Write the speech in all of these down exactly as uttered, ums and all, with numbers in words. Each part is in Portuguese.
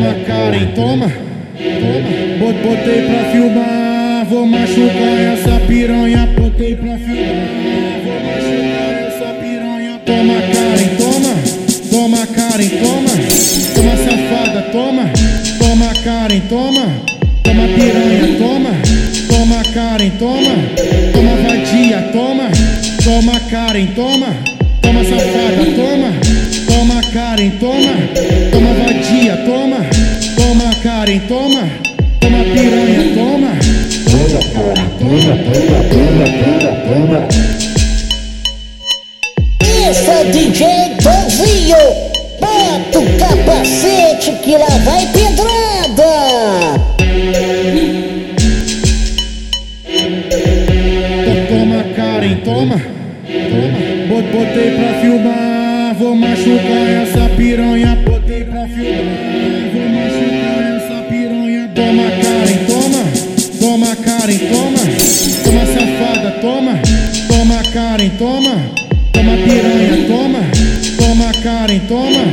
Toma Karen Toma, toma. Botei pra filmar, vou machucar essa piranha. Botei pra filmar, vou machucar essa piranha. Toma Karen Toma, Toma Karen Toma, toma safada toma, Toma Karen Toma, toma piranha toma, Toma Karen Toma, toma vadia toma, Toma Karen Toma. Toma safada, toma, Toma Karen, toma, toma vadia, toma, Toma Karen, toma, toma piranha, toma, toma, toma, toma, toma, toma, toma, toma. Esse é o D J Taozinho, bota o capacete que lá vai pedrada. Toma Karen, toma. Toma. Botei pra filmar, vou machucar essa piranha. Botei pra filmar, vou machucar essa piranha. Toma Karen, toma, Toma Karen, toma, toma safada, toma, Toma Karen, toma, toma piranha, toma, Toma Karen, toma,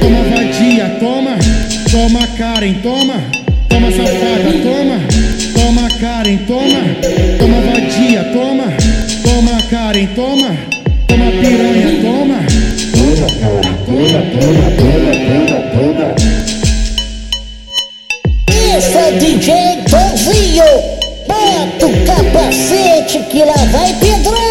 toma vadia, toma, Toma Karen, toma, toma safada, toma, Toma Karen, toma, toma vadia, toma. Toma Karen, toma, toma piranha, toma, toma, toma, toma, toma, toma, toma, toma. Esse é o D J Taozinho, bota o capacete que lá vai pedrar.